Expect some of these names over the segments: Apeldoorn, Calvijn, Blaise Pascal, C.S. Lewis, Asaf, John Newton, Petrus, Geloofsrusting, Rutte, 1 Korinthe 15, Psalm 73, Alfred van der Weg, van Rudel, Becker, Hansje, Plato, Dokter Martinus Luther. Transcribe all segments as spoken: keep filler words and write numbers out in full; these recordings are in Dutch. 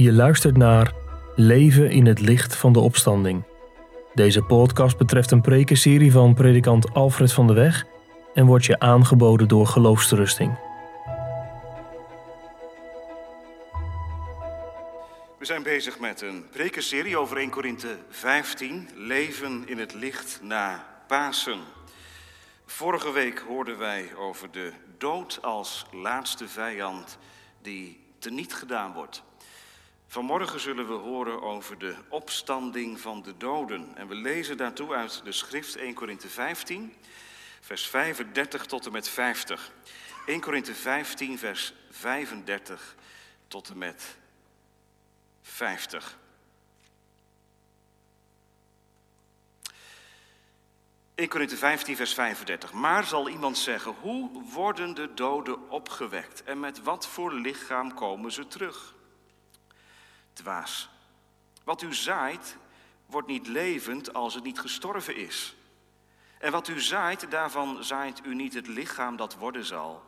Je luistert naar Leven in het licht van de opstanding. Deze podcast betreft een prekenserie van predikant Alfred van der Weg en wordt je aangeboden door Geloofsrusting. We zijn bezig met een prekenserie over Eerste Korinthe vijftien, Leven in het licht na Pasen. Vorige week hoorden wij over de dood als laatste vijand die teniet gedaan wordt. Vanmorgen zullen we horen over de opstanding van de doden. En we lezen daartoe uit de schrift Eerste Korinthe vijftien, vers vijfendertig tot en met vijftig. Eerste Korinthe vijftien, vers vijfendertig tot en met vijftig. Eerste Korinthe vijftien, vers vijfendertig. Maar zal iemand zeggen, hoe worden de doden opgewekt en met wat voor lichaam komen ze terug? Dwaas. Wat u zaait, wordt niet levend als het niet gestorven is. En wat u zaait, daarvan zaait u niet het lichaam dat worden zal,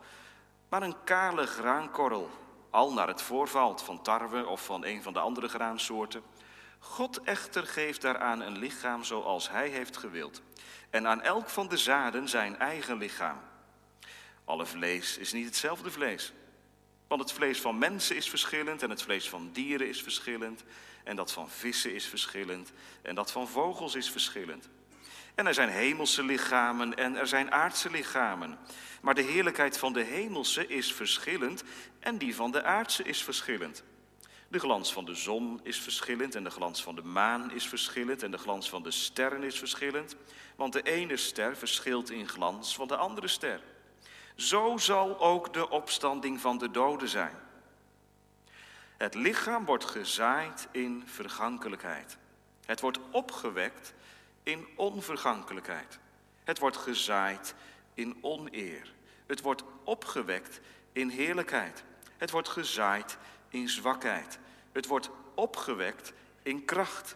maar een kale graankorrel, al naar het voorvalt van tarwe of van een van de andere graansoorten. God echter geeft daaraan een lichaam zoals hij heeft gewild. En aan elk van de zaden zijn eigen lichaam. Alle vlees is niet hetzelfde vlees. Want het vlees van mensen is verschillend en het vlees van dieren is verschillend. En dat van vissen is verschillend en dat van vogels is verschillend. En er zijn hemelse lichamen en er zijn aardse lichamen. Maar de heerlijkheid van de hemelse is verschillend en die van de aardse is verschillend. De glans van de zon is verschillend en de glans van de maan is verschillend en de glans van de sterren is verschillend. Want de ene ster verschilt in glans van de andere ster. Zo zal ook de opstanding van de doden zijn. Het lichaam wordt gezaaid in vergankelijkheid. Het wordt opgewekt in onvergankelijkheid. Het wordt gezaaid in oneer. Het wordt opgewekt in heerlijkheid. Het wordt gezaaid in zwakheid. Het wordt opgewekt in kracht.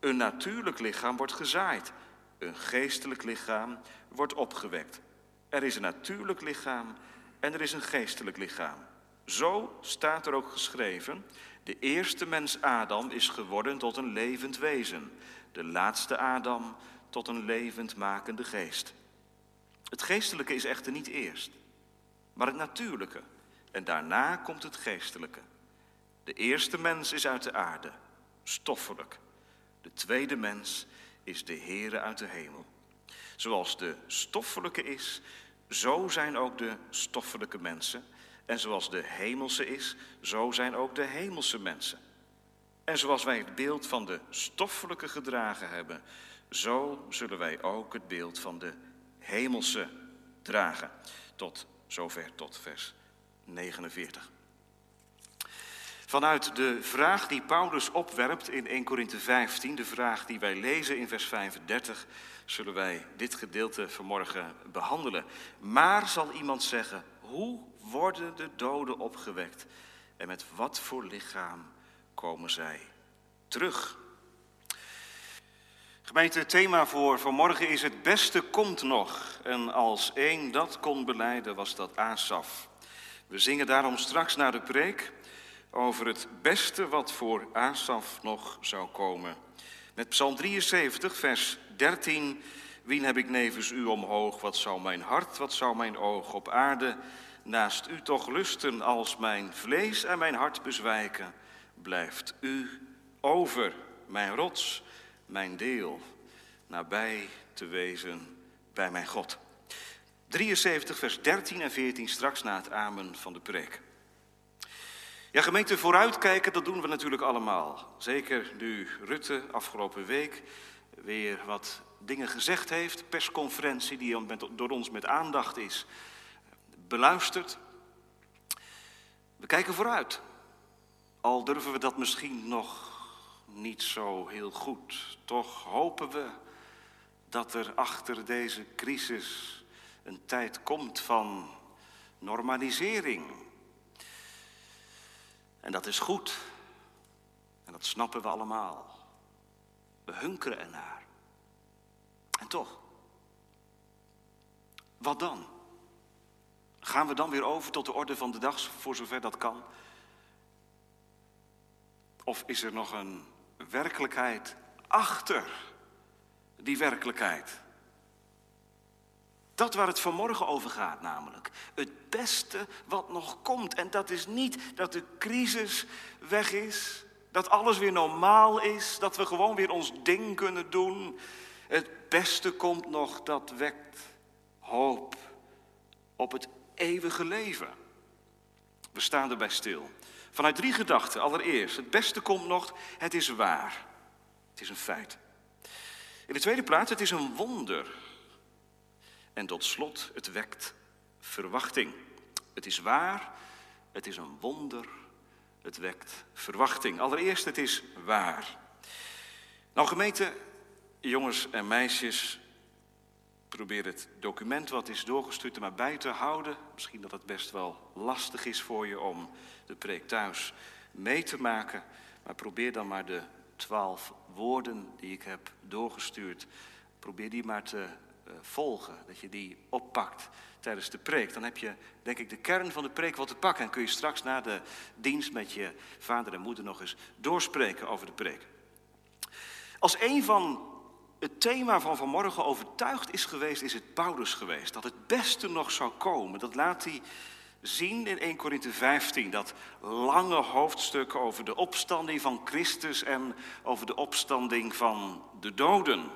Een natuurlijk lichaam wordt gezaaid. Een geestelijk lichaam wordt opgewekt. Er is een natuurlijk lichaam en er is een geestelijk lichaam. Zo staat er ook geschreven, de eerste mens Adam is geworden tot een levend wezen. De laatste Adam tot een levendmakende geest. Het geestelijke is echter niet eerst, maar het natuurlijke. En daarna komt het geestelijke. De eerste mens is uit de aarde, stoffelijk. De tweede mens is de Heere uit de hemel. Zoals de stoffelijke is, zo zijn ook de stoffelijke mensen. En zoals de hemelse is, zo zijn ook de hemelse mensen. En zoals wij het beeld van de stoffelijke gedragen hebben, zo zullen wij ook het beeld van de hemelse dragen. Tot zover, tot vers negenenveertig. Vanuit de vraag die Paulus opwerpt in Eerste Korinthe vijftien, de vraag die wij lezen in vers vijfendertig, zullen wij dit gedeelte vanmorgen behandelen. Maar zal iemand zeggen, hoe worden de doden opgewekt en met wat voor lichaam komen zij terug? Gemeente, het thema voor vanmorgen is het beste komt nog. En als één dat kon belijden, was dat Asaf. We zingen daarom straks naar de preek over het beste wat voor Asaf nog zou komen. Met Psalm drieënzeventig, vers dertien. Wien heb ik nevens u omhoog, wat zou mijn hart, wat zou mijn oog op aarde naast u toch lusten, als mijn vlees en mijn hart bezwijken. Blijft u over, mijn rots, mijn deel, nabij te wezen bij mijn God. drieënzeventig, vers dertien en veertien, straks na het amen van de preek. Ja, gemeente, vooruitkijken, dat doen we natuurlijk allemaal. Zeker nu Rutte afgelopen week weer wat dingen gezegd heeft. Persconferentie die door ons met aandacht is beluisterd. We kijken vooruit. Al durven we dat misschien nog niet zo heel goed. Toch hopen we dat er achter deze crisis een tijd komt van normalisering. En dat is goed. En dat snappen we allemaal. We hunkeren ernaar. En toch. Wat dan? Gaan we dan weer over tot de orde van de dag, voor zover dat kan? Of is er nog een werkelijkheid achter die werkelijkheid? Dat waar het vanmorgen over gaat namelijk. Het beste wat nog komt. En dat is niet dat de crisis weg is. Dat alles weer normaal is. Dat we gewoon weer ons ding kunnen doen. Het beste komt nog. Dat wekt hoop op het eeuwige leven. We staan erbij stil. Vanuit drie gedachten. Allereerst, het beste komt nog. Het is waar. Het is een feit. In de tweede plaats, het is een wonder. En tot slot, het wekt verwachting. Het is waar, het is een wonder, het wekt verwachting. Allereerst, het is waar. Nou gemeente, jongens en meisjes, probeer het document wat is doorgestuurd er maar bij te houden. Misschien dat het best wel lastig is voor je om de preek thuis mee te maken. Maar probeer dan maar de twaalf woorden die ik heb doorgestuurd, probeer die maar te volgen, dat je die oppakt tijdens de preek. Dan heb je, denk ik, de kern van de preek wel te pakken. En kun je straks na de dienst met je vader en moeder nog eens doorspreken over de preek. Als een van het thema van vanmorgen overtuigd is geweest, is het Paulus geweest. Dat het beste nog zou komen. Dat laat hij zien in Eerste Korinthe vijftien. Dat lange hoofdstuk over de opstanding van Christus en over de opstanding van de doden.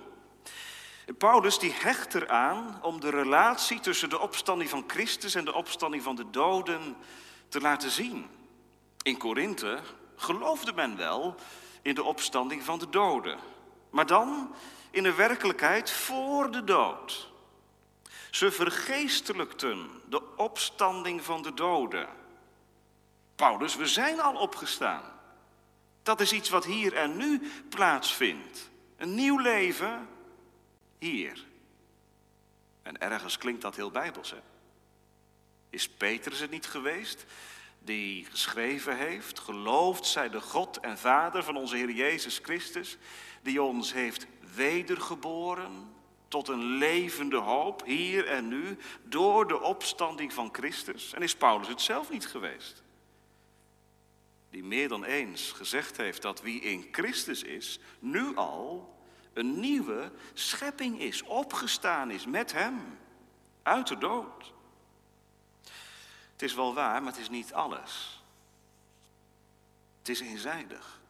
Paulus die hecht eraan om de relatie tussen de opstanding van Christus en de opstanding van de doden te laten zien. In Korinthe geloofde men wel in de opstanding van de doden. Maar dan in de werkelijkheid voor de dood. Ze vergeestelijkten de opstanding van de doden. Paulus, we zijn al opgestaan. Dat is iets wat hier en nu plaatsvindt. Een nieuw leven. Hier. En ergens klinkt dat heel bijbels, hè? Is Petrus het niet geweest die geschreven heeft: geloofd zij de God en Vader van onze Heer Jezus Christus, die ons heeft wedergeboren tot een levende hoop, hier en nu, door de opstanding van Christus. En is Paulus het zelf niet geweest? Die meer dan eens gezegd heeft dat wie in Christus is, nu al een nieuwe schepping is, opgestaan is met hem, uit de dood. Het is wel waar, maar het is niet alles. Het is eenzijdig.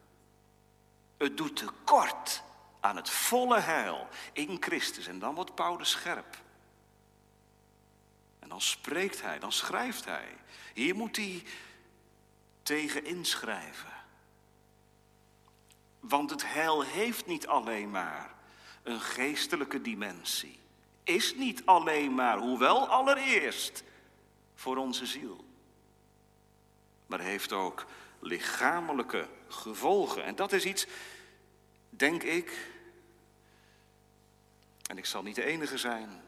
Het doet tekort aan het volle heil in Christus. En dan wordt Paulus scherp. En dan spreekt hij, dan schrijft hij. Hier moet hij tegen inschrijven. Want het heil heeft niet alleen maar een geestelijke dimensie. Is niet alleen maar, hoewel allereerst, voor onze ziel. Maar heeft ook lichamelijke gevolgen. En dat is iets, denk ik, en ik zal niet de enige zijn,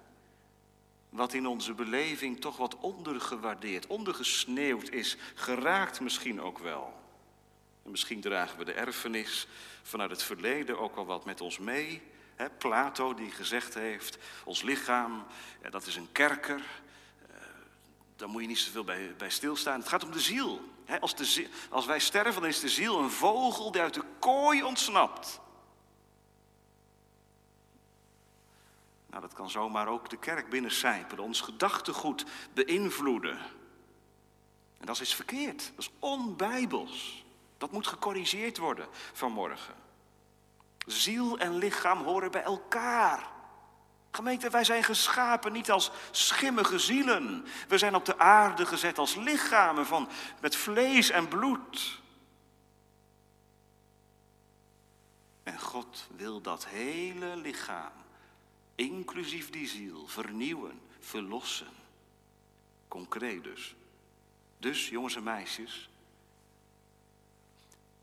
wat in onze beleving toch wat ondergewaardeerd, ondergesneeuwd is, geraakt misschien ook wel. En misschien dragen we de erfenis vanuit het verleden ook wel wat met ons mee. He, Plato die gezegd heeft, ons lichaam, dat is een kerker. Uh, daar moet je niet zoveel bij, bij stilstaan. Het gaat om de ziel. He, als, de, als wij sterven, dan is de ziel een vogel die uit de kooi ontsnapt. Nou, dat kan zomaar ook de kerk binnencijpelen, ons gedachtegoed beïnvloeden. En dat is iets verkeerd, dat is onbijbels. Dat moet gecorrigeerd worden vanmorgen. Ziel en lichaam horen bij elkaar. Gemeente, wij zijn geschapen niet als schimmige zielen. We zijn op de aarde gezet als lichamen van, met vlees en bloed. En God wil dat hele lichaam, inclusief die ziel, vernieuwen, verlossen. Concreet dus. Dus, jongens en meisjes,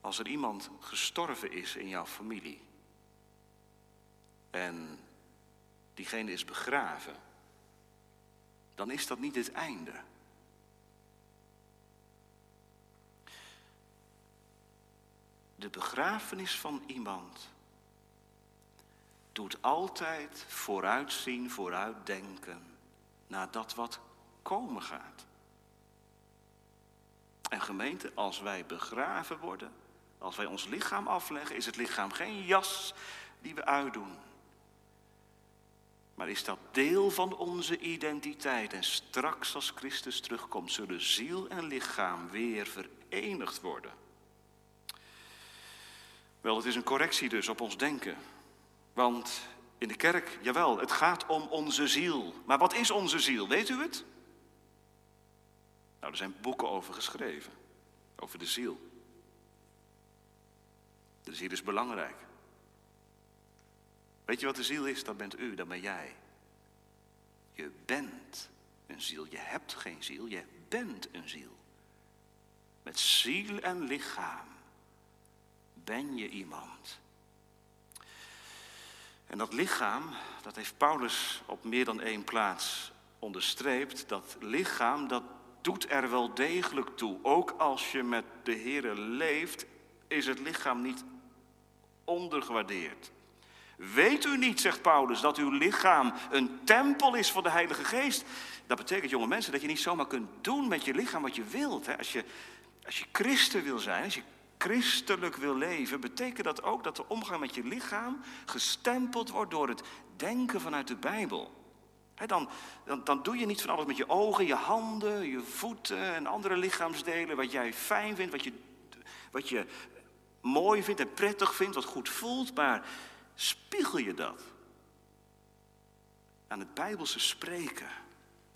als er iemand gestorven is in jouw familie en diegene is begraven, dan is dat niet het einde. De begrafenis van iemand doet altijd vooruitzien, vooruitdenken naar dat wat komen gaat. En gemeente, als wij begraven worden, Als wij ons lichaam afleggen, is het lichaam geen jas die we uitdoen. Maar is dat deel van onze identiteit. En straks als Christus terugkomt, zullen ziel en lichaam weer verenigd worden. Wel, het is een correctie dus op ons denken. Want in de kerk, jawel, het gaat om onze ziel. Maar wat is onze ziel? Weet u het? Nou, er zijn boeken over geschreven. Over de ziel. De ziel is belangrijk. Weet je wat de ziel is? Dat bent u, dat ben jij. Je bent een ziel. Je hebt geen ziel, je bent een ziel. Met ziel en lichaam ben je iemand. En dat lichaam, dat heeft Paulus op meer dan één plaats onderstreept. Dat lichaam, dat doet er wel degelijk toe. Ook als je met de Heere leeft, is het lichaam niet ondergewaardeerd. Weet u niet, zegt Paulus, dat uw lichaam een tempel is van de Heilige Geest? Dat betekent, jonge mensen, dat je niet zomaar kunt doen met je lichaam wat je wilt. Hè? Als je, als je christen wil zijn, als je christelijk wil leven, betekent dat ook dat de omgang met je lichaam gestempeld wordt door het denken vanuit de Bijbel. Hè, dan, dan, dan doe je niet van alles met je ogen, je handen, je voeten en andere lichaamsdelen, wat jij fijn vindt, wat je, wat je mooi vindt en prettig vindt, wat goed voelt, maar spiegel je dat aan het Bijbelse spreken.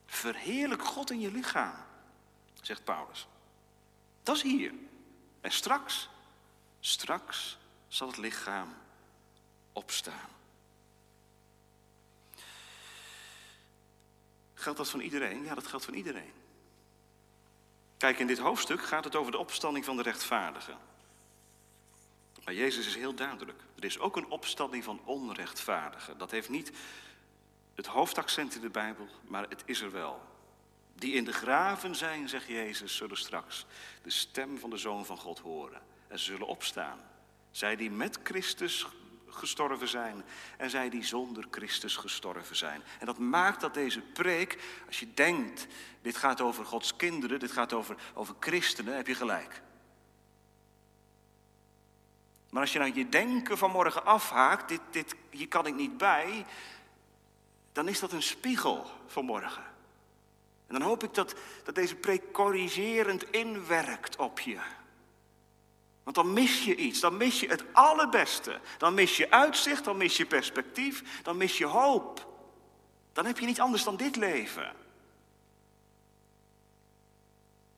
Verheerlijk God in je lichaam, zegt Paulus. Dat is hier. En straks, straks zal het lichaam opstaan. Geldt dat van iedereen? Ja, dat geldt van iedereen. Kijk, in dit hoofdstuk gaat het over de opstanding van de rechtvaardigen. Maar Jezus is heel duidelijk. Er is ook een opstanding van onrechtvaardigen. Dat heeft niet het hoofdaccent in de Bijbel, maar het is er wel. Die in de graven zijn, zegt Jezus, zullen straks de stem van de Zoon van God horen. En ze zullen opstaan. Zij die met Christus gestorven zijn en zij die zonder Christus gestorven zijn. En dat maakt dat deze preek, als je denkt, dit gaat over Gods kinderen, dit gaat over, over christenen, heb je gelijk. Maar als je nou je denken vanmorgen afhaakt, dit, dit, hier kan ik niet bij, dan is dat een spiegel vanmorgen. En dan hoop ik dat, dat deze preek corrigerend inwerkt op je. Want dan mis je iets, dan mis je het allerbeste. Dan mis je uitzicht, dan mis je perspectief, dan mis je hoop. Dan heb je niet anders dan dit leven.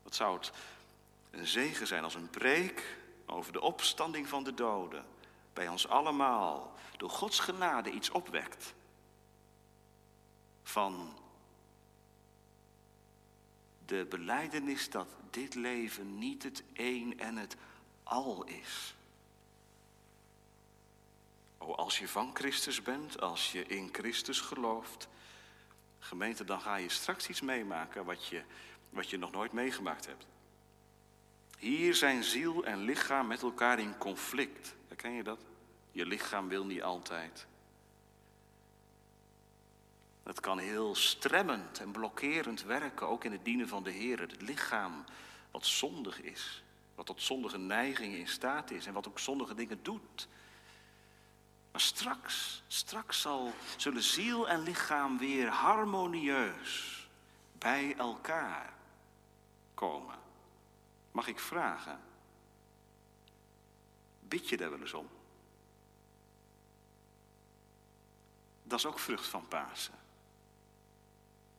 Wat zou het een zegen zijn als een preek over de opstanding van de doden bij ons allemaal door Gods genade iets opwekt van de belijdenis dat dit leven niet het een en het al is. O, als je van Christus bent, als je in Christus gelooft, gemeente, dan ga je straks iets meemaken wat je, wat je nog nooit meegemaakt hebt. Hier zijn ziel en lichaam met elkaar in conflict. Herken je dat? Je lichaam wil niet altijd. Dat kan heel stremmend en blokkerend werken, ook in het dienen van de Heer. Het lichaam wat zondig is, wat tot zondige neigingen in staat is en wat ook zondige dingen doet. Maar straks, straks zal, zullen ziel en lichaam weer harmonieus bij elkaar komen. Mag ik vragen, bid je daar wel eens om? Dat is ook vrucht van Pasen.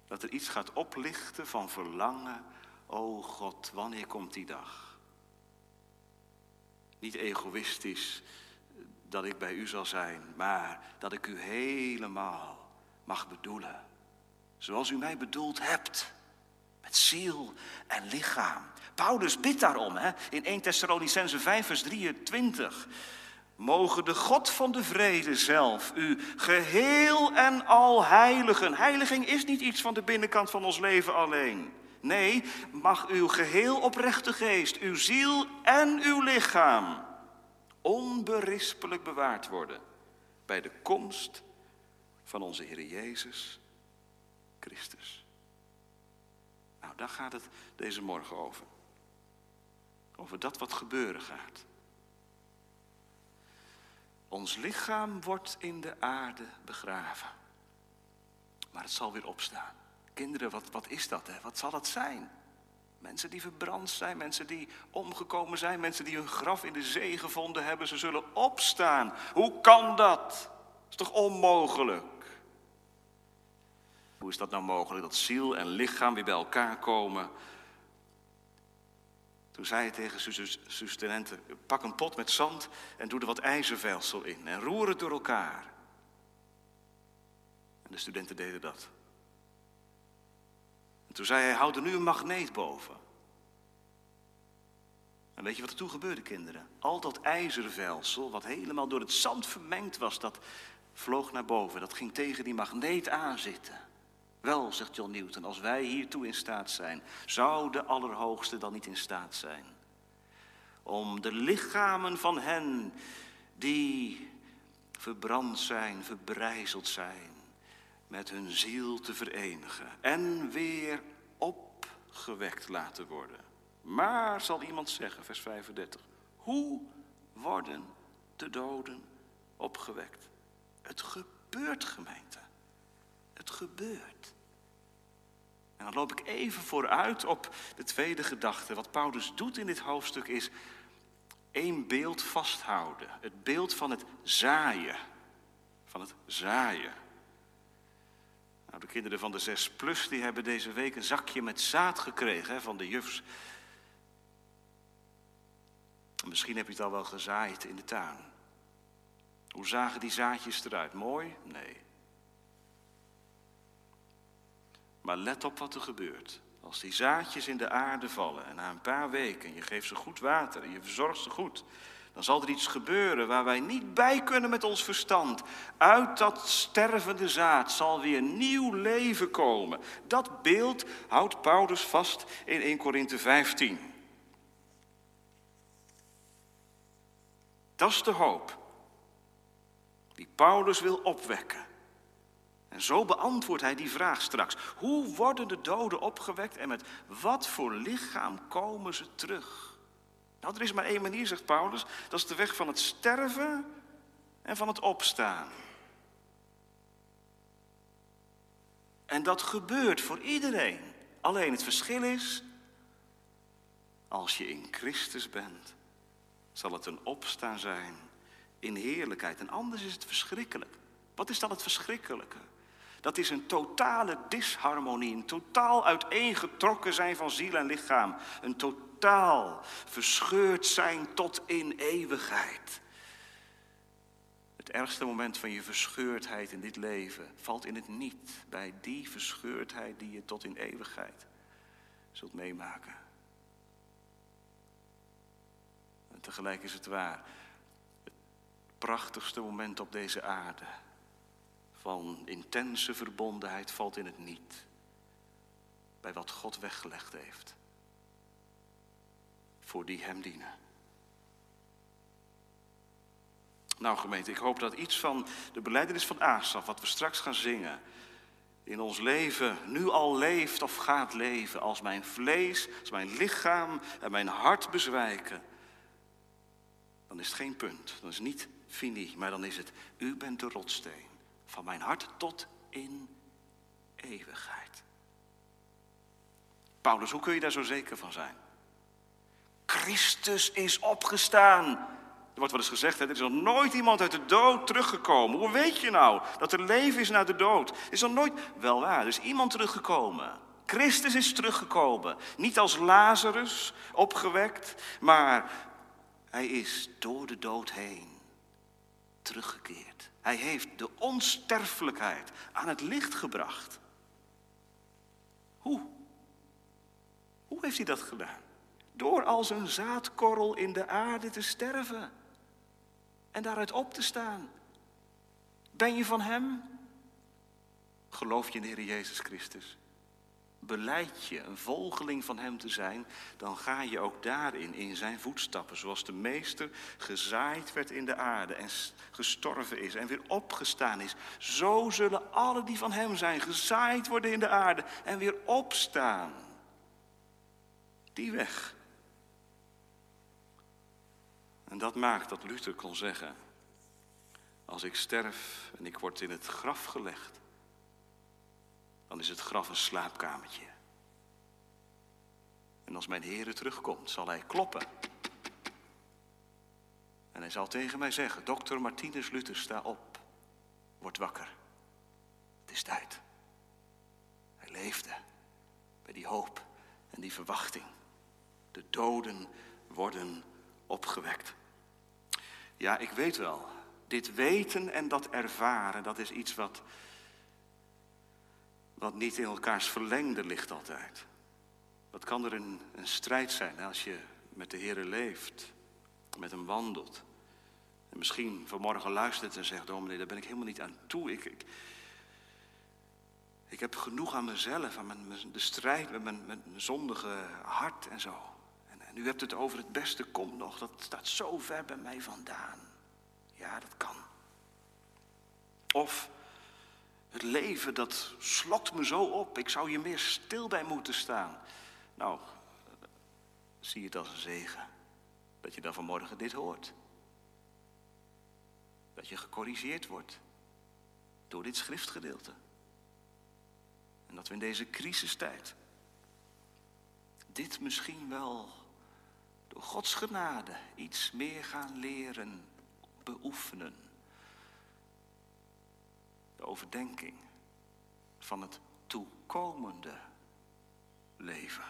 Dat er iets gaat oplichten van verlangen. O God, wanneer komt die dag? Niet egoïstisch dat ik bij u zal zijn, maar dat ik u helemaal mag bedoelen. Zoals u mij bedoeld hebt. Met ziel en lichaam. Paulus bidt daarom, hè? In Eerste Tessalonicenzen vijf vers drieëntwintig. Mogen de God van de vrede zelf u geheel en al heiligen. Heiliging is niet iets van de binnenkant van ons leven alleen. Nee, mag uw geheel oprechte geest, uw ziel en uw lichaam onberispelijk bewaard worden bij de komst van onze Heer Jezus Christus. Nou, daar gaat het deze morgen over. Over dat wat gebeuren gaat. Ons lichaam wordt in de aarde begraven. Maar het zal weer opstaan. Kinderen, wat, wat is dat? Hè? Wat zal dat zijn? Mensen die verbrand zijn, mensen die omgekomen zijn, mensen die hun graf in de zee gevonden hebben. Ze zullen opstaan. Hoe kan dat? Dat is toch onmogelijk? Hoe is dat nou mogelijk, dat ziel en lichaam weer bij elkaar komen? Toen zei hij tegen zijn studenten, pak een pot met zand en doe er wat ijzervelsel in. En roer het door elkaar. En de studenten deden dat. En toen zei hij, hou er nu een magneet boven. En weet je wat er toen gebeurde, kinderen? Al dat ijzervelsel, wat helemaal door het zand vermengd was, dat vloog naar boven. Dat ging tegen die magneet aanzitten. Wel, zegt John Newton, als wij hiertoe in staat zijn, zou de Allerhoogste dan niet in staat zijn om de lichamen van hen die verbrand zijn, verbrijzeld zijn, met hun ziel te verenigen en weer opgewekt laten worden. Maar, zal iemand zeggen, vers vijfendertig, hoe worden de doden opgewekt? Het gebeurt, gemeente. Het gebeurt. En dan loop ik even vooruit op de tweede gedachte. Wat Paulus doet in dit hoofdstuk is één beeld vasthouden. Het beeld van het zaaien. Van het zaaien. Nou, de kinderen van de zes plus die hebben deze week een zakje met zaad gekregen hè, van de jufs. Misschien heb je het al wel gezaaid in de tuin. Hoe zagen die zaadjes eruit? Mooi? Nee. Maar let op wat er gebeurt. Als die zaadjes in de aarde vallen en na een paar weken, je geeft ze goed water en je verzorgt ze goed, dan zal er iets gebeuren waar wij niet bij kunnen met ons verstand. Uit dat stervende zaad zal weer nieuw leven komen. Dat beeld houdt Paulus vast in Eerste Korinthe vijftien. Dat is de hoop die Paulus wil opwekken. En zo beantwoordt hij die vraag straks. Hoe worden de doden opgewekt en met wat voor lichaam komen ze terug? Nou, er is maar één manier, zegt Paulus. Dat is de weg van het sterven en van het opstaan. En dat gebeurt voor iedereen. Alleen het verschil is, als je in Christus bent, zal het een opstaan zijn in heerlijkheid. En anders is het verschrikkelijk. Wat is dan het verschrikkelijke? Dat is een totale disharmonie, een totaal uiteengetrokken zijn van ziel en lichaam. Een totaal verscheurd zijn tot in eeuwigheid. Het ergste moment van je verscheurdheid in dit leven valt in het niet. Bij die verscheurdheid die je tot in eeuwigheid zult meemaken. En tegelijk is het waar. Het prachtigste moment op deze aarde van intense verbondenheid valt in het niet. Bij wat God weggelegd heeft. Voor die hem dienen. Nou gemeente, ik hoop dat iets van de belijdenis van Asaf, wat we straks gaan zingen, in ons leven nu al leeft of gaat leven. Als mijn vlees, als mijn lichaam en mijn hart bezwijken. Dan is het geen punt. Dan is het niet fini. Maar dan is het, u bent de rotsteen. Van mijn hart tot in eeuwigheid. Paulus, hoe kun je daar zo zeker van zijn? Christus is opgestaan. Er wordt wel eens gezegd, hè, er is nog nooit iemand uit de dood teruggekomen. Hoe weet je nou dat er leven is na de dood? Er is nog nooit, wel waar, er is iemand teruggekomen. Christus is teruggekomen. Niet als Lazarus opgewekt, maar hij is door de dood heen teruggekeerd. Hij heeft de onsterfelijkheid aan het licht gebracht. Hoe? Hoe heeft hij dat gedaan? Door als een zaadkorrel in de aarde te sterven. En daaruit op te staan. Ben je van hem? Geloof je in de Heer Jezus Christus? Belijd je een volgeling van hem te zijn, dan ga je ook daarin, in zijn voetstappen, zoals de meester gezaaid werd in de aarde en gestorven is en weer opgestaan is. Zo zullen alle die van hem zijn, gezaaid worden in de aarde en weer opstaan. Die weg. En dat maakt dat Luther kon zeggen, Als ik sterf en ik word in het graf gelegd, dan is het graf een slaapkamertje. En als mijn Heere terugkomt, zal hij kloppen. En hij zal tegen mij zeggen, Dokter Martinus Luther, sta op. Word wakker. Het is tijd. Hij leefde bij die hoop en die verwachting. De doden worden opgewekt. Ja, ik weet wel. Dit weten en dat ervaren, dat is iets wat, wat niet in elkaars verlengde ligt altijd. Wat kan er een, een strijd zijn als je met de Heere leeft, met hem wandelt. En misschien vanmorgen luistert en zegt, dominee, daar ben ik helemaal niet aan toe. Ik, ik, ik heb genoeg aan mezelf, aan mijn, de strijd met mijn, mijn zondige hart en zo. En, en u hebt het over het beste komt nog, dat staat zo ver bij mij vandaan. Ja, dat kan. Of het leven, dat slokt me zo op. Ik zou hier meer stil bij moeten staan. Nou, zie het als een zegen. Dat je dan vanmorgen dit hoort. Dat je gecorrigeerd wordt. Door dit schriftgedeelte. En dat we in deze crisistijd dit misschien wel door Gods genade iets meer gaan leren. Beoefenen. De overdenking van het toekomende leven.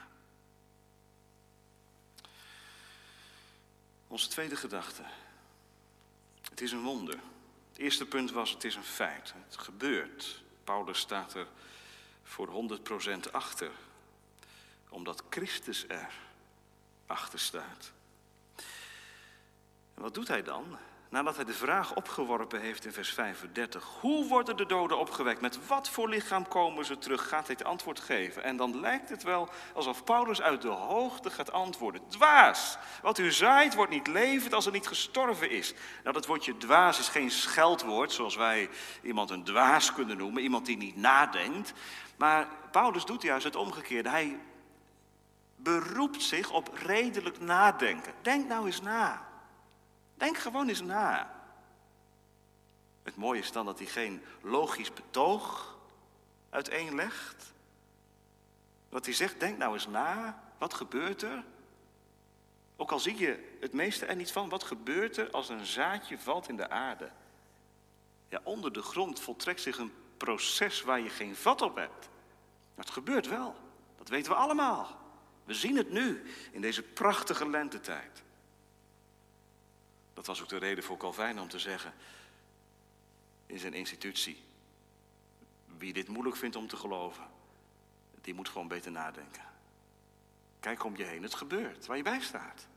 Onze tweede gedachte. Het is een wonder. Het eerste punt was, het is een feit. Het gebeurt. Paulus staat er voor honderd procent achter. Omdat Christus er achter staat. En wat doet hij dan? Nadat hij de vraag opgeworpen heeft in vers vijfendertig. Hoe worden de doden opgewekt? Met wat voor lichaam komen ze terug? Gaat hij het antwoord geven? En dan lijkt het wel alsof Paulus uit de hoogte gaat antwoorden. Dwaas! Wat u zaait wordt niet levend als er niet gestorven is. Nou, dat woordje dwaas is geen scheldwoord. Zoals wij iemand een dwaas kunnen noemen. Iemand die niet nadenkt. Maar Paulus doet juist het omgekeerde. Hij beroept zich op redelijk nadenken. Denk nou eens na. Denk gewoon eens na. Het mooie is dan dat hij geen logisch betoog uiteenlegt. Wat hij zegt, denk nou eens na. Wat gebeurt er? Ook al zie je het meeste er niet van. Wat gebeurt er als een zaadje valt in de aarde? Ja, onder de grond voltrekt zich een proces waar je geen vat op hebt. Maar het gebeurt wel. Dat weten we allemaal. We zien het nu in deze prachtige lentetijd. Dat was ook de reden voor Calvijn om te zeggen in zijn institutie. Wie dit moeilijk vindt om te geloven, die moet gewoon beter nadenken. Kijk om je heen, het gebeurt waar je bij staat.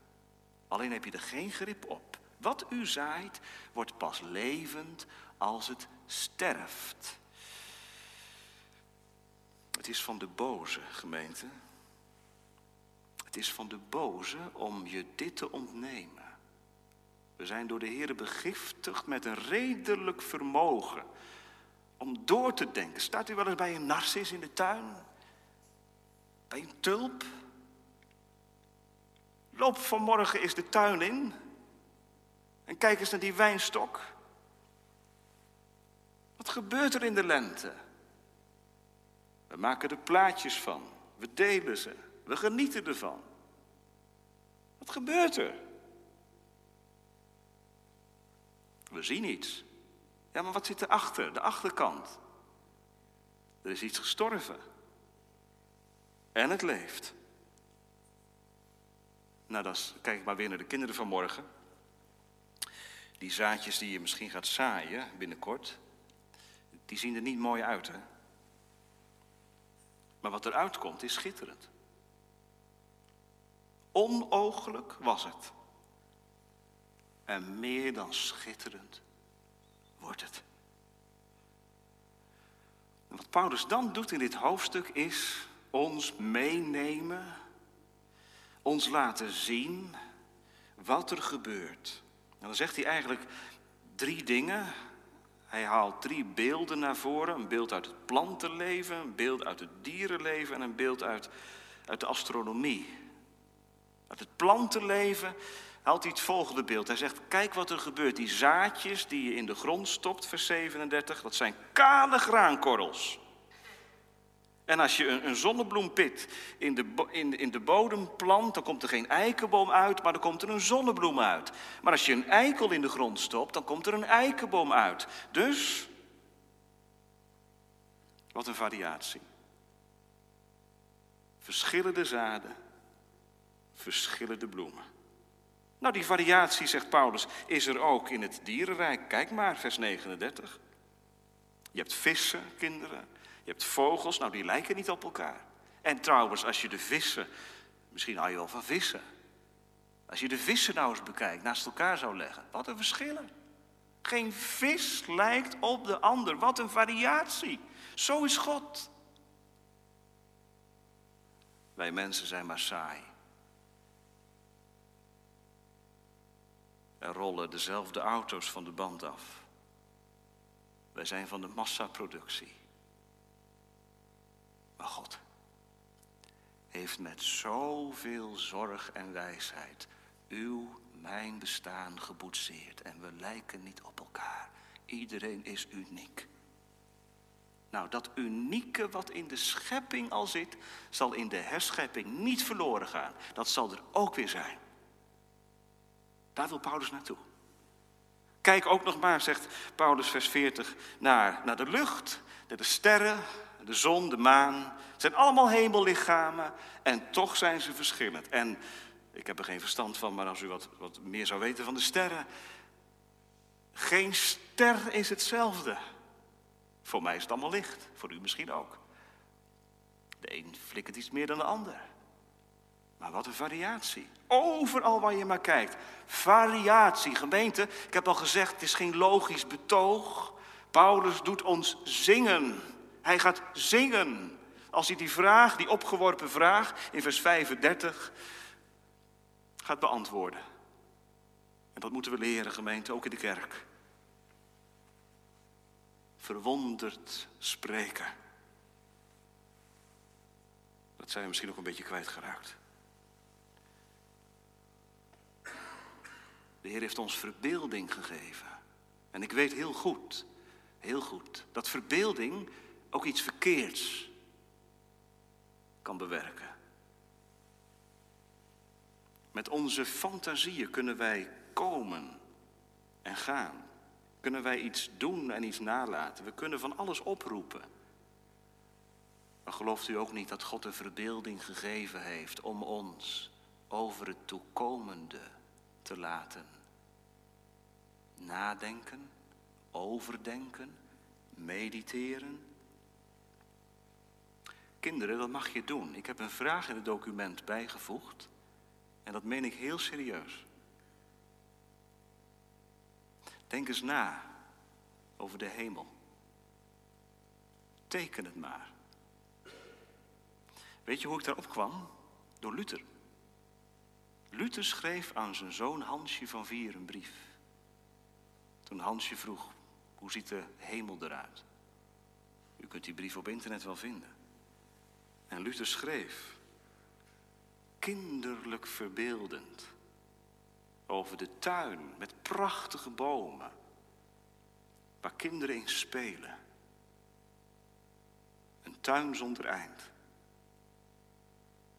Alleen heb je er geen grip op. Wat u zaait, wordt pas levend als het sterft. Het is van de boze, gemeente. Het is van de boze om je dit te ontnemen. We zijn door de Heere begiftigd met een redelijk vermogen om door te denken. Staat u wel eens bij een narcis in de tuin? Bij een tulp? Loop vanmorgen eens de tuin in en kijk eens naar die wijnstok. Wat gebeurt er in de lente? We maken er plaatjes van, we delen ze, we genieten ervan. Wat gebeurt er? We zien iets. Ja, maar wat zit erachter? De achterkant. Er is iets gestorven. En het leeft. Nou, dan kijk ik maar weer naar de kinderen van morgen. Die zaadjes die je misschien gaat zaaien binnenkort. Die zien er niet mooi uit, hè? Maar wat eruit komt is schitterend. Onooglijk was het. En meer dan schitterend wordt het. En wat Paulus dan doet in dit hoofdstuk is ons meenemen, ons laten zien wat er gebeurt. En dan zegt hij eigenlijk drie dingen. Hij haalt drie beelden naar voren. Een beeld uit het plantenleven, een beeld uit het dierenleven en een beeld uit, uit de astronomie. Uit het plantenleven haalt hij het volgende beeld. Hij zegt, kijk wat er gebeurt. Die zaadjes die je in de grond stopt, vers zevenendertig, dat zijn kale graankorrels. En als je een, een zonnebloempit in de, in, in de bodem plant, dan komt er geen eikenboom uit, maar dan komt er een zonnebloem uit. Maar als je een eikel in de grond stopt, dan komt er een eikenboom uit. Dus, wat een variatie. Verschillende zaden, verschillende bloemen. Nou, die variatie, zegt Paulus, is er ook in het dierenrijk. Kijk maar, vers negenendertig. Je hebt vissen, kinderen. Je hebt vogels, nou die lijken niet op elkaar. En trouwens, als je de vissen, misschien hou je wel van vissen. Als je de vissen nou eens bekijkt, naast elkaar zou leggen. Wat een verschillen. Geen vis lijkt op de ander. Wat een variatie. Zo is God. Wij mensen zijn maar saai. Er rollen dezelfde auto's van de band af. Wij zijn van de massaproductie. Maar God heeft met zoveel zorg en wijsheid uw, mijn bestaan geboetseerd. En we lijken niet op elkaar. Iedereen is uniek. Nou, dat unieke wat in de schepping al zit, zal in de herschepping niet verloren gaan. Dat zal er ook weer zijn. Daar wil Paulus naartoe. Kijk ook nog maar, zegt Paulus vers veertig, naar, naar de lucht, naar de sterren, de zon, de maan. Het zijn allemaal hemellichamen en toch zijn ze verschillend. En ik heb er geen verstand van, maar als u wat, wat meer zou weten van de sterren. Geen ster is hetzelfde. Voor mij is het allemaal licht, voor u misschien ook. De een flikkert iets meer dan de ander. Maar wat een variatie. Overal waar je maar kijkt. Variatie. Gemeente, ik heb al gezegd, het is geen logisch betoog. Paulus doet ons zingen. Hij gaat zingen. Als hij die vraag, die opgeworpen vraag in vers vijfendertig gaat beantwoorden. En dat moeten we leren, gemeente, ook in de kerk. Verwonderd spreken. Dat zijn we misschien ook een beetje kwijtgeraakt. De Heer heeft ons verbeelding gegeven. En ik weet heel goed, heel goed, dat verbeelding ook iets verkeerds kan bewerken. Met onze fantasieën kunnen wij komen en gaan. Kunnen wij iets doen en iets nalaten. We kunnen van alles oproepen. Maar gelooft u ook niet dat God een verbeelding gegeven heeft om ons over het toekomende te laten nadenken, overdenken, mediteren? Kinderen, dat mag je doen. Ik heb een vraag in het document bijgevoegd. En dat meen ik heel serieus. Denk eens na over de hemel. Teken het maar. Weet je hoe ik daarop kwam? Door Luther. Luther schreef aan zijn zoon Hansje van Vier een brief. Toen Hansje vroeg, hoe ziet de hemel eruit? U kunt die brief op internet wel vinden. En Luther schreef, kinderlijk verbeeldend, over de tuin met prachtige bomen, waar kinderen in spelen. Een tuin zonder eind.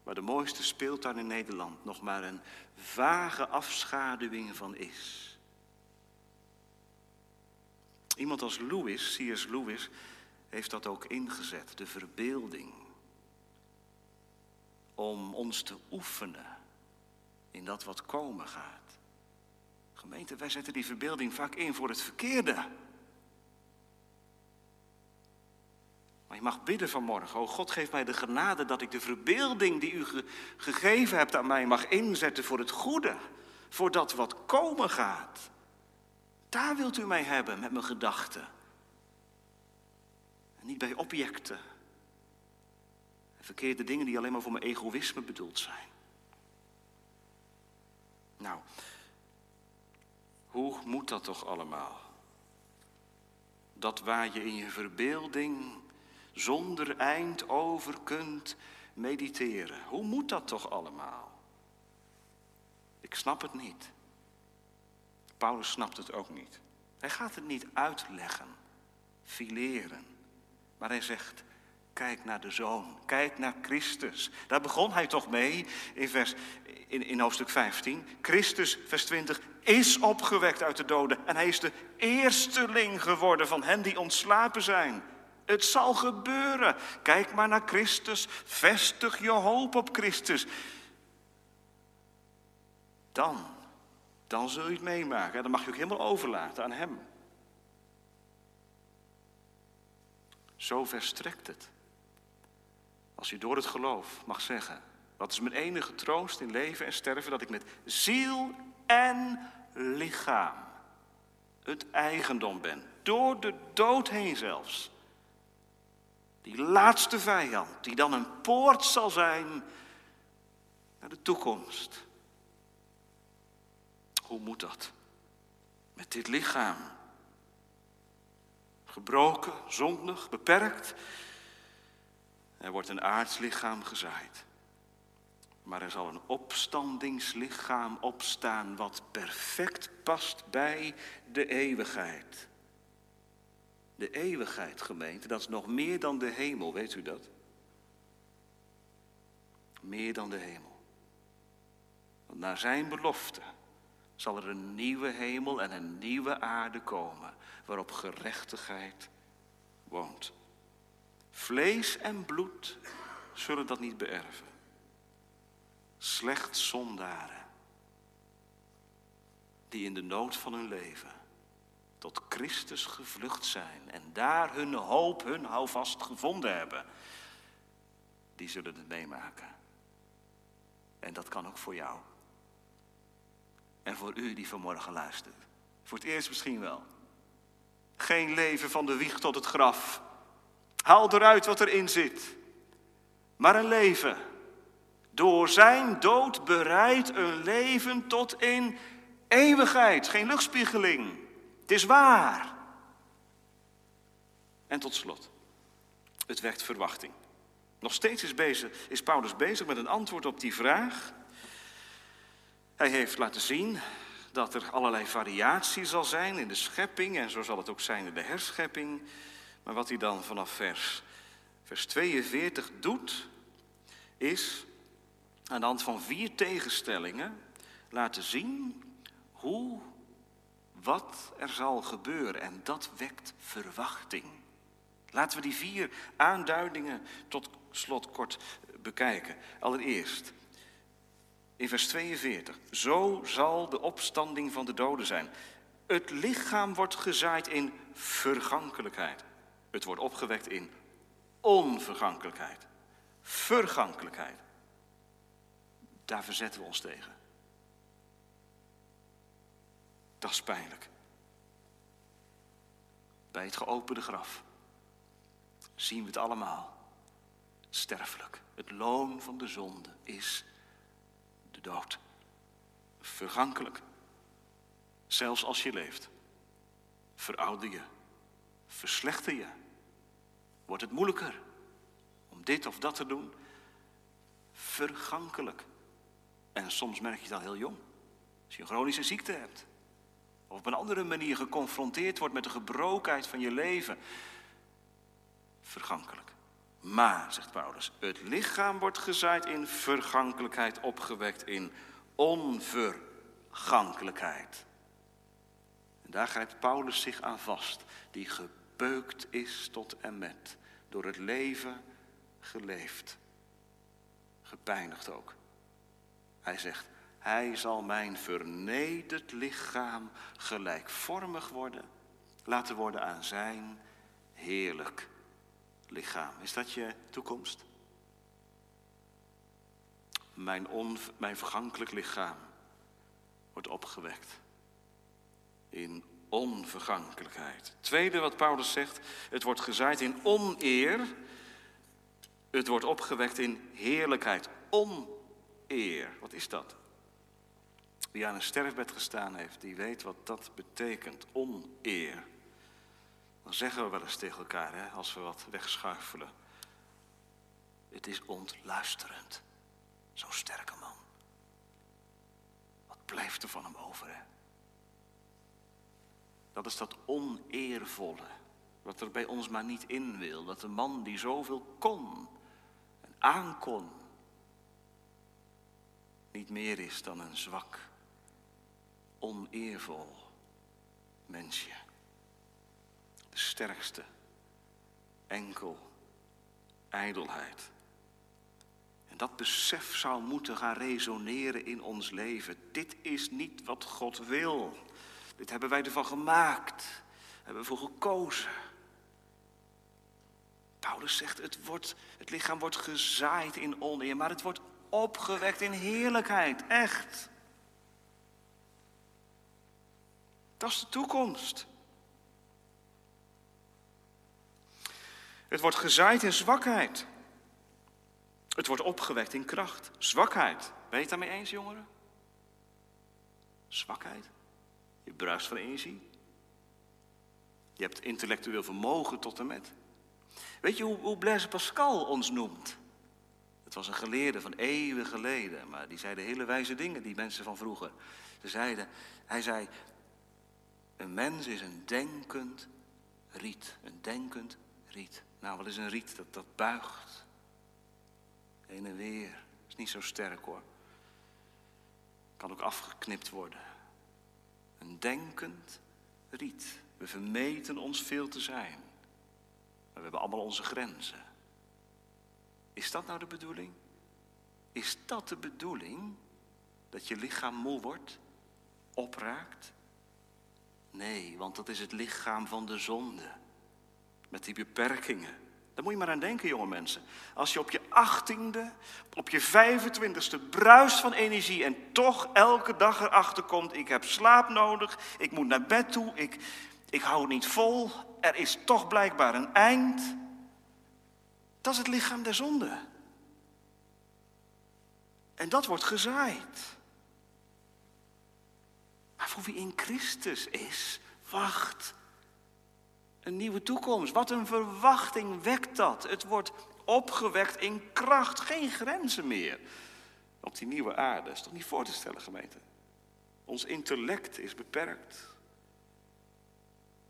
Waar de mooiste speeltuin in Nederland nog maar een vage afschaduwing van is. Iemand als Lewis, C S Lewis, heeft dat ook ingezet, de verbeelding. Om ons te oefenen in dat wat komen gaat. Gemeente, wij zetten die verbeelding vaak in voor het verkeerde. Maar je mag bidden vanmorgen. O God, geef mij de genade dat ik de verbeelding die u ge- gegeven hebt aan mij mag inzetten voor het goede. Voor dat wat komen gaat. Daar wilt u mij hebben met mijn gedachten. En niet bij objecten. En verkeerde dingen die alleen maar voor mijn egoïsme bedoeld zijn. Nou, hoe moet dat toch allemaal? Dat waar je in je verbeelding zonder eind over kunt mediteren. Hoe moet dat toch allemaal? Ik snap het niet. Paulus snapt het ook niet. Hij gaat het niet uitleggen, fileren. Maar hij zegt, kijk naar de Zoon, kijk naar Christus. Daar begon hij toch mee in, vers, in, in hoofdstuk vijftien. Christus, vers twintig, is opgewekt uit de doden. En hij is de eersteling geworden van hen die ontslapen zijn. Het zal gebeuren. Kijk maar naar Christus. Vestig je hoop op Christus. Dan, dan zul je het meemaken. Dan mag je ook helemaal overlaten aan hem. Zo verstrekt het. Als u door het geloof mag zeggen, dat is mijn enige troost in leven en sterven, dat ik met ziel en lichaam het eigendom ben. Door de dood heen zelfs. Die laatste vijand, die dan een poort zal zijn naar de toekomst. Hoe moet dat? Met dit lichaam. Gebroken, zondig, beperkt. Er wordt een aards lichaam gezaaid. Maar er zal een opstandingslichaam opstaan wat perfect past bij de eeuwigheid. De eeuwigheid, gemeente, dat is nog meer dan de hemel, weet u dat? Meer dan de hemel. Want naar zijn belofte zal er een nieuwe hemel en een nieuwe aarde komen, waarop gerechtigheid woont. Vlees en bloed zullen dat niet beërven. Slechts zondaren, die in de nood van hun leven tot Christus gevlucht zijn en daar hun hoop, hun houvast gevonden hebben, die zullen het meemaken. En dat kan ook voor jou. En voor u die vanmorgen luistert. Voor het eerst misschien wel. Geen leven van de wieg tot het graf. Haal eruit wat erin zit. Maar een leven. Door zijn dood bereid een leven tot in eeuwigheid. Geen luchtspiegeling. Het is waar. En tot slot. Het wekt verwachting. Nog steeds is, bezig, is Paulus bezig met een antwoord op die vraag. Hij heeft laten zien dat er allerlei variatie zal zijn in de schepping. En zo zal het ook zijn in de herschepping. Maar wat hij dan vanaf vers, vers tweeënveertig doet, is aan de hand van vier tegenstellingen laten zien hoe, wat er zal gebeuren. En dat wekt verwachting. Laten we die vier aanduidingen tot slot kort bekijken. Allereerst. In vers tweeënveertig, zo zal de opstanding van de doden zijn. Het lichaam wordt gezaaid in vergankelijkheid. Het wordt opgewekt in onvergankelijkheid. Vergankelijkheid. Daar verzetten we ons tegen. Dat is pijnlijk. Bij het geopende graf zien we het allemaal. Sterfelijk. Het loon van de zonde is de dood. Vergankelijk. Zelfs als je leeft. Verouder je. Verslechter je. Wordt het moeilijker om dit of dat te doen. Vergankelijk. En soms merk je het al heel jong. Als je een chronische ziekte hebt. Of op een andere manier geconfronteerd wordt met de gebrokenheid van je leven. Vergankelijk. Maar, zegt Paulus, het lichaam wordt gezaaid in vergankelijkheid, opgewekt in onvergankelijkheid. En daar grijpt Paulus zich aan vast, die gebeukt is tot en met, door het leven geleefd. Gepijnigd ook. Hij zegt, hij zal mijn vernederd lichaam gelijkvormig worden, laten worden aan zijn heerlijk lichaam. Is dat je toekomst? Mijn, on, mijn vergankelijk lichaam wordt opgewekt in onvergankelijkheid. Tweede wat Paulus zegt, het wordt gezaaid in oneer. Het wordt opgewekt in heerlijkheid. Oneer, wat is dat? Wie aan een sterfbed gestaan heeft, die weet wat dat betekent. Oneer. Dan zeggen we wel eens tegen elkaar, hè, als we wat wegschuifelen. Het is ontluisterend. Zo'n sterke man. Wat blijft er van hem over. Hè? Dat is dat oneervolle, wat er bij ons maar niet in wil. Dat de man die zoveel kon en aankon, niet meer is dan een zwak, oneervol mensje. De sterkste, enkel, ijdelheid. En dat besef zou moeten gaan resoneren in ons leven. Dit is niet wat God wil. Dit hebben wij ervan gemaakt. Daar hebben we voor gekozen. Paulus zegt, het, wordt, het lichaam wordt gezaaid in oneer, maar het wordt opgewekt in heerlijkheid. Echt. Dat is de toekomst. Het wordt gezaaid in zwakheid. Het wordt opgewekt in kracht. Zwakheid. Ben je het daarmee eens, jongeren? Zwakheid. Je bruist van energie. Je hebt intellectueel vermogen tot en met. Weet je hoe, hoe Blaise Pascal ons noemt? Het was een geleerde van eeuwen geleden. Maar die zeiden hele wijze dingen, die mensen van vroeger. Ze zeiden, hij zei... Een mens is een denkend riet. Een denkend riet. Nou, wat is een riet? Dat, dat buigt. Heen en weer. Is niet zo sterk hoor. Kan ook afgeknipt worden. Een denkend riet. We vermeten ons veel te zijn. Maar we hebben allemaal onze grenzen. Is dat nou de bedoeling? Is dat de bedoeling? Dat je lichaam moe wordt? Opraakt? Nee, want dat is het lichaam van de zonde. Met die beperkingen. Daar moet je maar aan denken, jonge mensen. Als je op je achttiende, op je vijfentwintigste bruist van energie... en toch elke dag erachter komt... ik heb slaap nodig, ik moet naar bed toe, ik, ik hou het niet vol... er is toch blijkbaar een eind. Dat is het lichaam der zonde. En dat wordt gezaaid. Maar voor wie in Christus is, wacht... Een nieuwe toekomst. Wat een verwachting wekt dat. Het wordt opgewekt in kracht. Geen grenzen meer. Op die nieuwe aarde. Dat is toch niet voor te stellen, gemeente. Ons intellect is beperkt.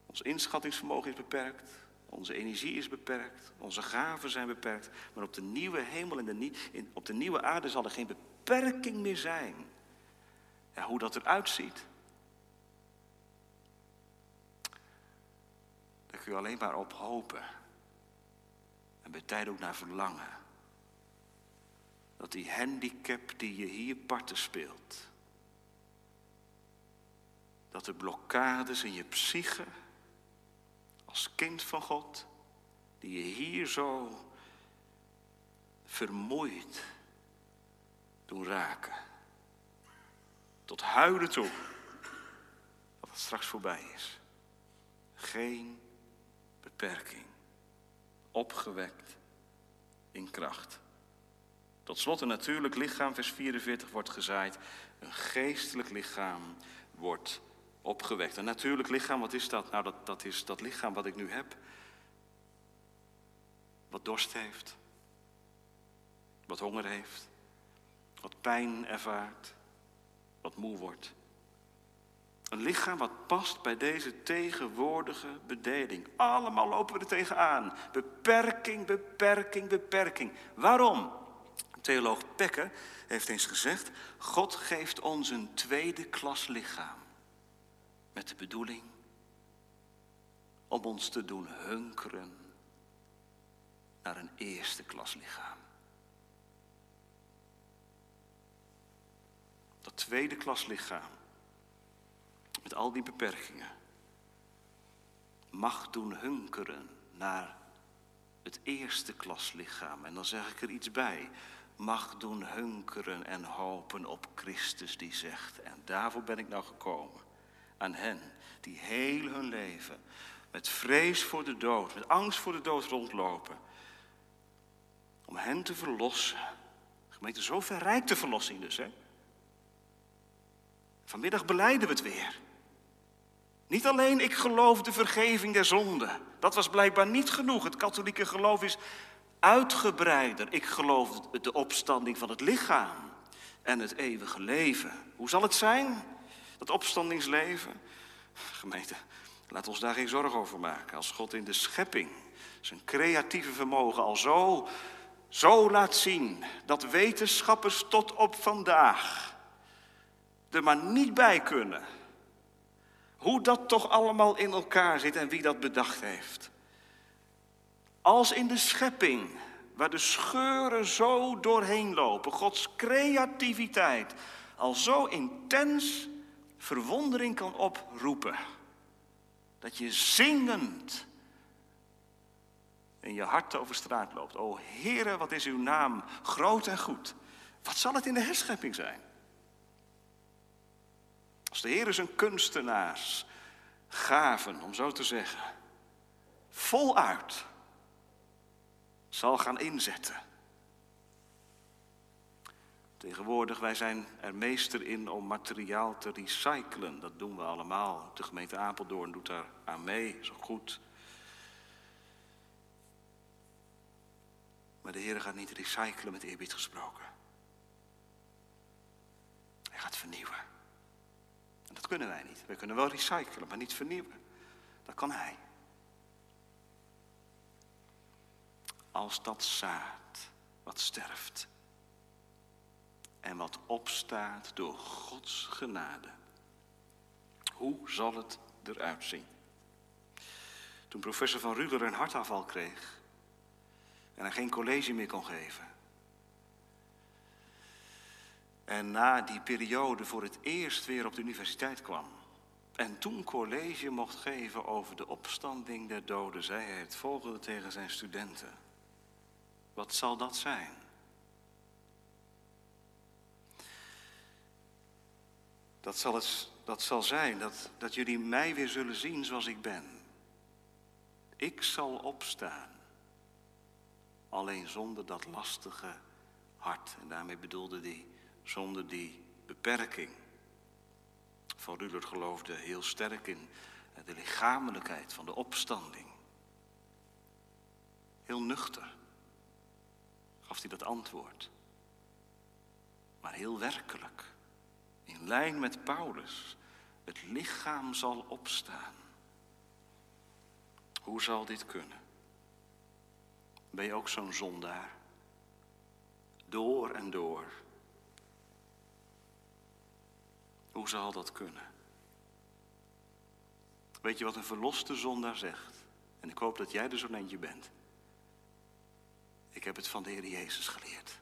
Ons inschattingsvermogen is beperkt. Onze energie is beperkt. Onze gaven zijn beperkt. Maar op de nieuwe hemel en de nie- in, op de nieuwe aarde zal er geen beperking meer zijn. Ja, hoe dat eruit ziet... Daar kun je alleen maar op hopen. En bij tijd ook naar verlangen. Dat die handicap die je hier parten speelt. Dat de blokkades in je psyche. Als kind van God. Die je hier zo vermoeid doen raken. Tot huilen toe. Dat het straks voorbij is. Geen beperking, opgewekt in kracht. Tot slot een natuurlijk lichaam, vers vierenveertig, wordt gezaaid. Een geestelijk lichaam wordt opgewekt. Een natuurlijk lichaam, wat is dat? Nou, dat, dat is dat lichaam wat ik nu heb. Wat dorst heeft. Wat honger heeft. Wat pijn ervaart. Wat moe wordt. Een lichaam wat past bij deze tegenwoordige bedeling. Allemaal lopen we er tegenaan. Beperking, beperking, beperking. Waarom? Theoloog Becker heeft eens gezegd... God geeft ons een tweede klas lichaam. Met de bedoeling... om ons te doen hunkeren... naar een eerste klas lichaam. Dat tweede klas lichaam... met al die beperkingen, mag doen hunkeren naar het eerste klas lichaam. En dan zeg ik er iets bij. Mag doen hunkeren en hopen op Christus die zegt... en daarvoor ben ik nou gekomen. Aan hen die heel hun leven met vrees voor de dood, met angst voor de dood rondlopen. Om hen te verlossen. Gemeente, zo verrijkt de verlossing dus, hè? Vanmiddag belijden we het weer. Niet alleen ik geloof de vergeving der zonden. Dat was blijkbaar niet genoeg. Het katholieke geloof is uitgebreider. Ik geloof de opstanding van het lichaam. en het eeuwige leven. Hoe zal het zijn? Dat opstandingsleven? Gemeente, laat ons daar geen zorgen over maken. Als God in de schepping zijn creatieve vermogen al zo, zo laat zien dat wetenschappers tot op vandaag er maar niet bij kunnen. Hoe dat toch allemaal in elkaar zit en wie dat bedacht heeft. Als in de schepping, waar de scheuren zo doorheen lopen, Gods creativiteit al zo intens verwondering kan oproepen. Dat je zingend in je hart over straat loopt. O Heere, wat is uw naam groot en goed. Wat zal het in de herschepping zijn? Als de Heere zijn kunstenaars gaven, om zo te zeggen, voluit zal gaan inzetten. Tegenwoordig, wij zijn er meester in om materiaal te recyclen. Dat doen we allemaal. De gemeente Apeldoorn doet daar aan mee, is ook goed. Maar de Heer gaat niet recyclen, met eerbied gesproken. Hij gaat vernieuwen. En dat kunnen wij niet. Wij kunnen wel recyclen, maar niet vernieuwen. Dat kan Hij. Als dat zaad wat sterft en wat opstaat door Gods genade, hoe zal het eruit zien? Toen professor van Rudel een hartaanval kreeg en hij geen college meer kon geven, en na die periode voor het eerst weer op de universiteit kwam en toen college mocht geven over de opstanding der doden, zei hij het volgende tegen zijn studenten. Wat zal dat zijn? Dat zal, het, dat zal zijn dat, dat jullie mij weer zullen zien zoals ik ben. Ik zal opstaan. Alleen zonder dat lastige hart. En daarmee bedoelde hij zonder die beperking. Van Rudel geloofde heel sterk in de lichamelijkheid van de opstanding. Heel nuchter gaf hij dat antwoord. Maar heel werkelijk. In lijn met Paulus. Het lichaam zal opstaan. Hoe zal dit kunnen? Ben je ook zo'n zondaar? Door en door. Hoe zal dat kunnen? Weet je wat een verloste zondaar zegt? En ik hoop dat jij er zo'n eentje bent. Ik heb het van de Heer Jezus geleerd.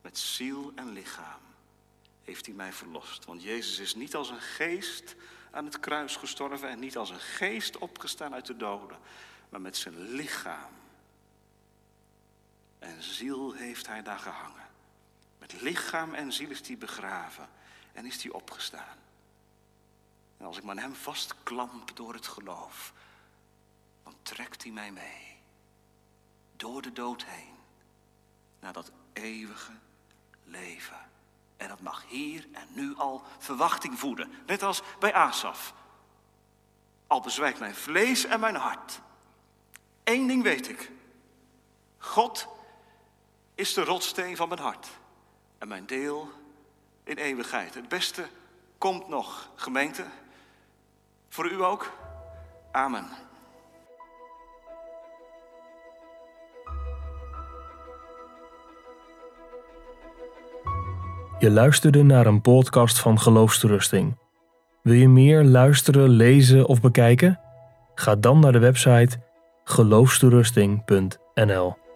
Met ziel en lichaam heeft hij mij verlost. Want Jezus is niet als een geest aan het kruis gestorven en niet als een geest opgestaan uit de doden. Maar met zijn lichaam en ziel heeft hij daar gehangen. Met lichaam en ziel is hij begraven en is hij opgestaan. En als ik me aan hem vastklamp door het geloof, dan trekt hij mij mee. Door de dood heen. Naar dat eeuwige leven. En dat mag hier en nu al verwachting voeden. Net als bij Asaf. Al bezwijkt mijn vlees en mijn hart. Eén ding weet ik. God is de rotsteen van mijn hart. En mijn deel in eeuwigheid. Het beste komt nog, gemeente. Voor u ook. Amen. Je luisterde naar een podcast van Geloofsrusting. Wil je meer luisteren, lezen of bekijken? Ga dan naar de website geloofsrusting punt n l.